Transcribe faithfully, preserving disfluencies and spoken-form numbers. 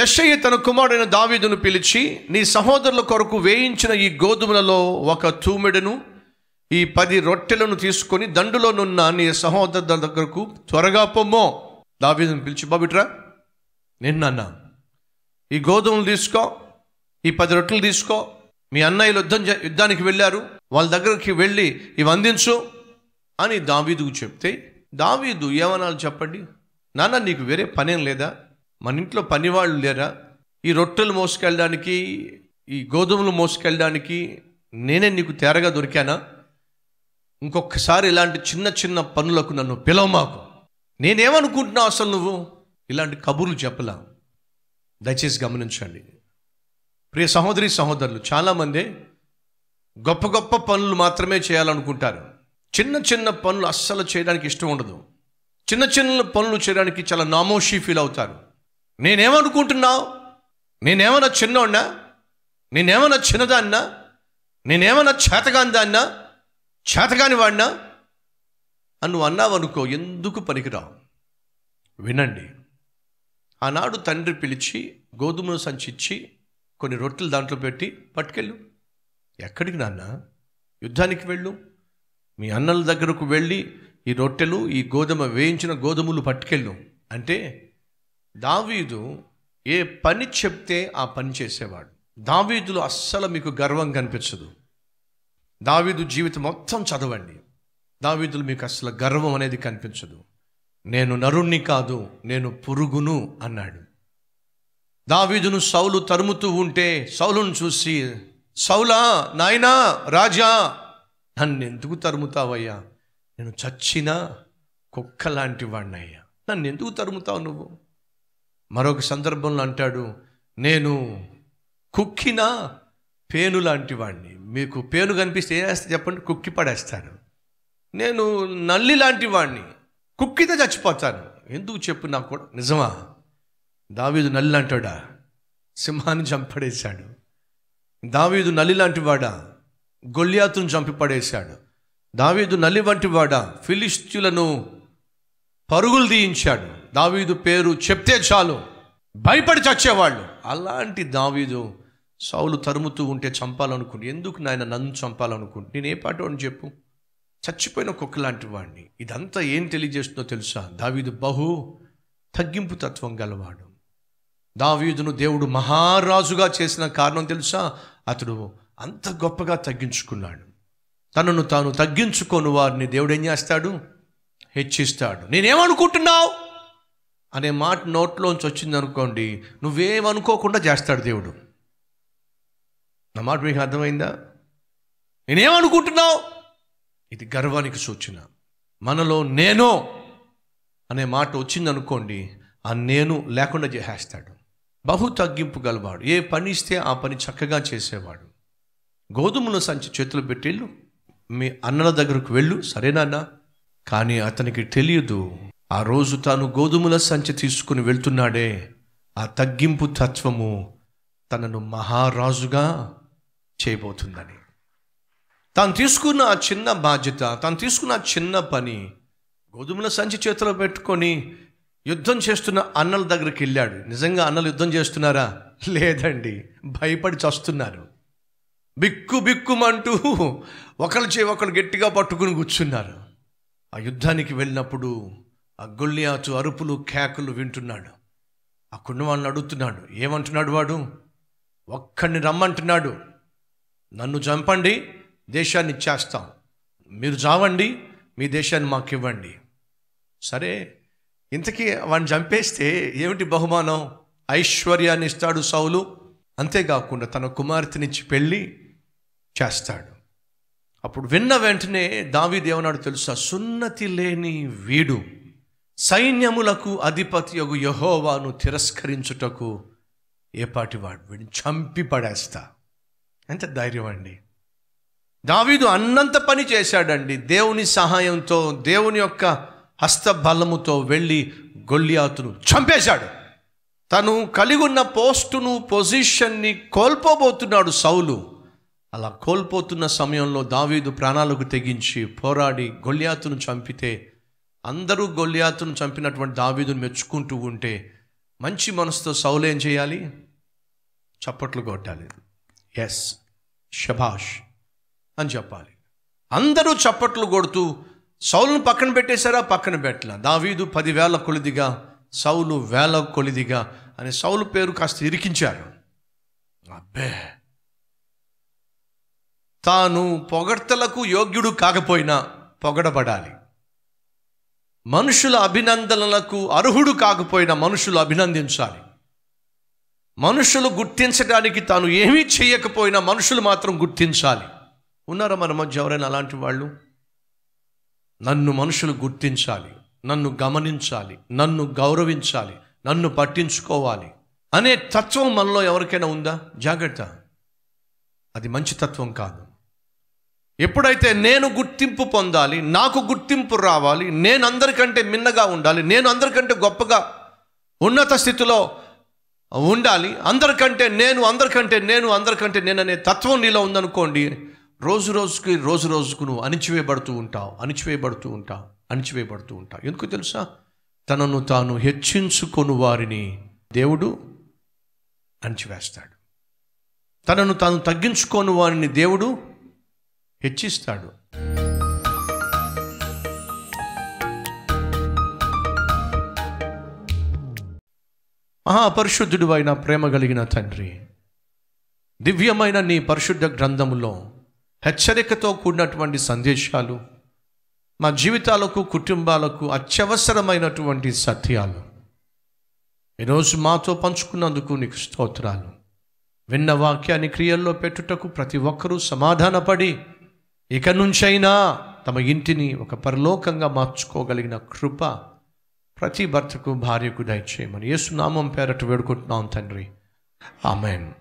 యెషయా తన కుమారుడైన దావీదును పిలిచి, నీ సహోదరుల కొరకు వేయించిన ఈ గోధుమలలో ఒక తూమెడును ఈ పది రొట్టెలను తీసుకొని దండులోనున్న నీ సహోదరుల దగ్గరకు త్వరగా పొమ్మో. దావీదును పిలిచి, బాబిట్రా నిన్న ఈ గోధుమలు తీసుకో, ఈ పది రొట్టెలు తీసుకో, మీ అన్నయ్యలు యుద్ధం యుద్ధానికి వెళ్ళారు, వాళ్ళ దగ్గరికి వెళ్ళి ఇవి అందించు అని దావీదుకు చెప్తే, దావీదు ఏమనాలి చెప్పండి? నాన్న, నీకు వేరే పనేం లేదా? మన ఇంట్లో పనివాళ్ళు లేరా? ఈ రొట్టెలు మోసుకెళ్ళడానికి, ఈ గోధుమలు మోసుకెళ్ళడానికి నేనే నీకు తేరగా దొరికానా? ఇంకొకసారి ఇలాంటి చిన్న చిన్న పనులకు నన్ను పిలవు మాకు. నేనేమనుకుంటున్నావు అసలు నువ్వు? ఇలాంటి కబుర్లు చెప్పలా. దయచేసి గమనించండి ప్రియ సహోదరి సహోదరులు, చాలామంది గొప్ప గొప్ప పనులు మాత్రమే చేయాలనుకుంటారు. చిన్న చిన్న పనులు అస్సలు చేయడానికి ఇష్టం ఉండదు. చిన్న చిన్న పనులు చేయడానికి చాలా నామోషీ ఫీల్ అవుతారు. నేనేమనుకుంటున్నావు? నేనేమన్నా చిన్నోన్నా? నేనేమన్నా చిన్నదాన్నా? నేనేమన్నా చేతగానిదాన్నా? చేతగాని వాడినా అని నువ్వు అన్నావనుకో, ఎందుకు పనికిరావు. వినండి, ఆనాడు తండ్రి పిలిచి గోధుమ సంచిచ్చి కొన్ని రొట్టెలు దాంట్లో పెట్టి, పట్టుకెళ్ళు. ఎక్కడికి నాన్న? యుద్ధానికి వెళ్ళు, మీ అన్నల దగ్గరకు వెళ్ళి ఈ రొట్టెలు, ఈ గోధుమ వేయించిన గోధుమలు పట్టుకెళ్ళు అంటే, దావీదు ఏ పని చెప్తే ఆ పని చేసేవాడు. దావీదులో అస్సలు మీకు గర్వం కనిపించదు. దావీదు జీవితం మొత్తం చదవండి, దావీదులు మీకు అస్సలు గర్వం అనేది కనిపించదు. నేను నరుణ్ణి కాదు, నేను పురుగును అన్నాడు. దావీదును సౌలు తరుముతూ ఉంటే సౌలును చూసి, సౌలా నాయనా రాజా, నన్ను ఎందుకు తరుముతావయ్యా? నేను చచ్చినా కుక్క లాంటి వాడినయ్యా, నన్ను ఎందుకు తరుముతావు నువ్వు? మరొక సందర్భంలో అంటాడు, నేను కుక్కినా పేను లాంటి వాడిని, మీకు పేను కనిపిస్తే ఏ చేస్తే చెప్పండి, కుక్కి పడేస్తాను. నేను నల్లి లాంటి వాడిని, కుక్కితే చచ్చిపోతాను, ఎందుకు చెప్పు నాకు కూడా. నిజమా? దావీదు నల్లి అంటాడా? సింహాన్ని చంపడేశాడు. దావీదు నల్లి లాంటి వాడా? గొల్యాతును చంపి పడేశాడు. దావీదు నల్లి వంటి వాడా? ఫిలిష్తీయులను పరుగులు తీయించాడు. దావీదు పేరు చెప్తే చాలు భయపడి చచ్చేవాళ్ళు. అలాంటి దావీదు సౌలు తరుముతూ ఉంటే చంపాలనుకుంటు, ఎందుకు నాయన నన్ను చంపాలనుకుంటు? నేను ఏ పాట అని చెప్పు, చచ్చిపోయిన కుక్క లాంటి వాడిని. ఇదంతా ఏం తెలియజేస్తుందో తెలుసా? దావీదు బహు తగ్గింపు తత్వం గలవాడు. దావీదును దేవుడు మహారాజుగా చేసిన కారణం తెలుసా? అతడు అంత గొప్పగా తగ్గించుకున్నాడు. తనను తాను తగ్గించుకొని వారిని దేవుడు ఏం చేస్తాడు? హెచ్చిస్తాడు. నేనేమనుకుంటున్నావు అనే మాట నోట్లోంచి వచ్చిందనుకోండి, నువ్వేమనుకోకుండా చేస్తాడు దేవుడు. నా మాట మీకు అర్థమైందా? నేనేమనుకుంటున్నావు, ఇది గర్వానికి సూచన. మనలో నేను అనే మాట వచ్చిందనుకోండి, ఆ నేను లేకుండా చేసేస్తాడు. బహు తగ్గింపు గలవాడు, ఏ పని ఇస్తే ఆ పని చక్కగా చేసేవాడు. గోధుమల సంచి చేతులు పెట్టేళ్ళు, మీ అన్నల దగ్గరకు వెళ్ళు, సరేనా? కానీ అతనికి తెలియదు, ఆ రోజు తాను గోధుమల సంచి తీసుకుని వెళ్తున్నాడే, ఆ తగ్గింపు తత్వము తనను మహారాజుగా చేయబోతుందని. తాను తీసుకున్న ఆ చిన్న బాధ్యత, తాను తీసుకున్న ఆ చిన్న పని, గోధుమల సంచి చేతిలో పెట్టుకొని యుద్ధం చేస్తున్న అన్నల దగ్గరికి వెళ్ళాడు. నిజంగా అన్నలు యుద్ధం చేస్తున్నారా? లేదండి, భయపడి చస్తున్నారు. బిక్కు బిక్కుమంటూ ఒకరి చేయి ఒకరు గట్టిగా పట్టుకుని కూర్చున్నారు. ఆ యుద్ధానికి వెళ్ళినప్పుడు ఆ గొల్యాతు అరుపులు కేకలు వింటున్నాడు. ఆ కున్నవాడిని అడుగుతున్నాడు, ఏమంటున్నాడు వాడు? ఒక్కడిని రమ్మంటున్నాడు, నన్ను చంపండి, దేశాన్ని ఇచ్చేస్తాం, మీరు చావండి, మీ దేశాన్ని మాకు ఇవ్వండి. సరే, ఇంతకీ వాడిని చంపేస్తే ఏమిటి బహుమానం? ఐశ్వర్యాన్ని ఇస్తాడు సౌలు, అంతేకాకుండా తన కుమార్తెనిచ్చి పెళ్ళి చేస్తాడు. అప్పుడు విన్న వెంటనే దావీదు ఏమన్నాడు తెలుసా? సున్నతి లేని వీడు సైన్యములకు అధిపతియగు యెహోవాను తిరస్కరించుటకు ఏపాటివాడు, వీడిని చంపి పడేస్తా. ఎంత ధైర్యం అండి! దావీదు అన్నంత పని చేశాడండి. దేవుని సహాయంతో, దేవుని యొక్క హస్తబలముతో వెళ్ళి గొల్యాతును చంపేశాడు. తను కలిగి ఉన్న పోస్టును, పొజిషన్ని కోల్పోబోతున్నాడు సౌలు. అలా కోల్పోతున్న సమయంలో దావీదు ప్రాణాలకు తెగించి పోరాడి గొల్యాతును చంపితే, అందరూ గొల్యాతును చంపినటువంటి దావీదును మెచ్చుకుంటూ ఉంటే, మంచి మనసుతో సౌలు ఏం చేయాలి? చప్పట్లు కొట్టాలి. ఎస్, షబాష్ అని చెప్పాలి. అందరూ చప్పట్లు కొడుతూ సౌలును పక్కన పెట్టేశారా? పక్కన పెట్టలా. దావీదు పదివేల కొలిదిగా, సౌలు వేల కొలిదిగా అని సౌలు పేరు కాస్త ఇరికించారు. అబ్బే, తాను పొగడ్తలకు యోగ్యుడు కాకపోయినా పొగడబడాలి, మనుషుల అభినందనలకు అర్హుడు కాకపోయినా మనుషులు అభినందించాలి, మనుషులు గుర్తించడానికి తాను ఏమీ చేయకపోయినా మనుషులు మాత్రం గుర్తించాలి. ఉన్నారా మన మధ్య ఎవరైనా అలాంటి వాళ్ళు? నన్ను మనుషులు గుర్తించాలి, నన్ను గమనించాలి, నన్ను గౌరవించాలి, నన్ను పట్టించుకోవాలి అనే తత్వం మనలో ఎవరికైనా ఉందా? జాగ్రత్త, అది మంచి తత్వం కాదు. ఎప్పుడైతే నేను గుర్తింపు పొందాలి, నాకు గుర్తింపు రావాలి, నేను అందరికంటే మిన్నగా ఉండాలి, నేను అందరికంటే గొప్పగా ఉన్నత స్థితిలో ఉండాలి, అందరికంటే నేను అందరికంటే నేను అందరికంటే నేను అనే తత్వం నీలో ఉందనుకోండి, రోజు రోజుకి రోజు రోజుకు నువ్వు అణిచివేయబడుతూ ఉంటావు అణిచివేయబడుతూ ఉంటావు అణిచివేయబడుతూ ఉంటావు. ఎందుకు తెలుసా? తనను తాను హెచ్చించుకొని వారిని దేవుడు అణిచివేస్తాడు, తనను తాను తగ్గించుకొని వారిని దేవుడు హెచ్చిస్తాడు. మహా పరిశుద్ధుడు అయిన ప్రేమ కలిగిన తండ్రి, దివ్యమైన నీ పరిశుద్ధ గ్రంథములో హెచ్చరికతో కూడినటువంటి సందేశాలు, మా జీవితాలకు కుటుంబాలకు అత్యవసరమైనటువంటి సత్యాలు ఈరోజు మాతో పంచుకున్నందుకు నీకు స్తోత్రాలు. విన్న వాక్యాన్ని క్రియల్లో పెట్టుటకు ప్రతి ఒక్కరూ సమాధానపడి ఇక నుంచైనా తమ ఇంటిని ఒక పరలోకంగా మార్చుకోగలిగిన కృప ప్రతి భర్తకు భార్యకు దయచేయమని యేసు నామం పేరట వేడుకుంటున్నాం తండ్రి. ఆమేన్.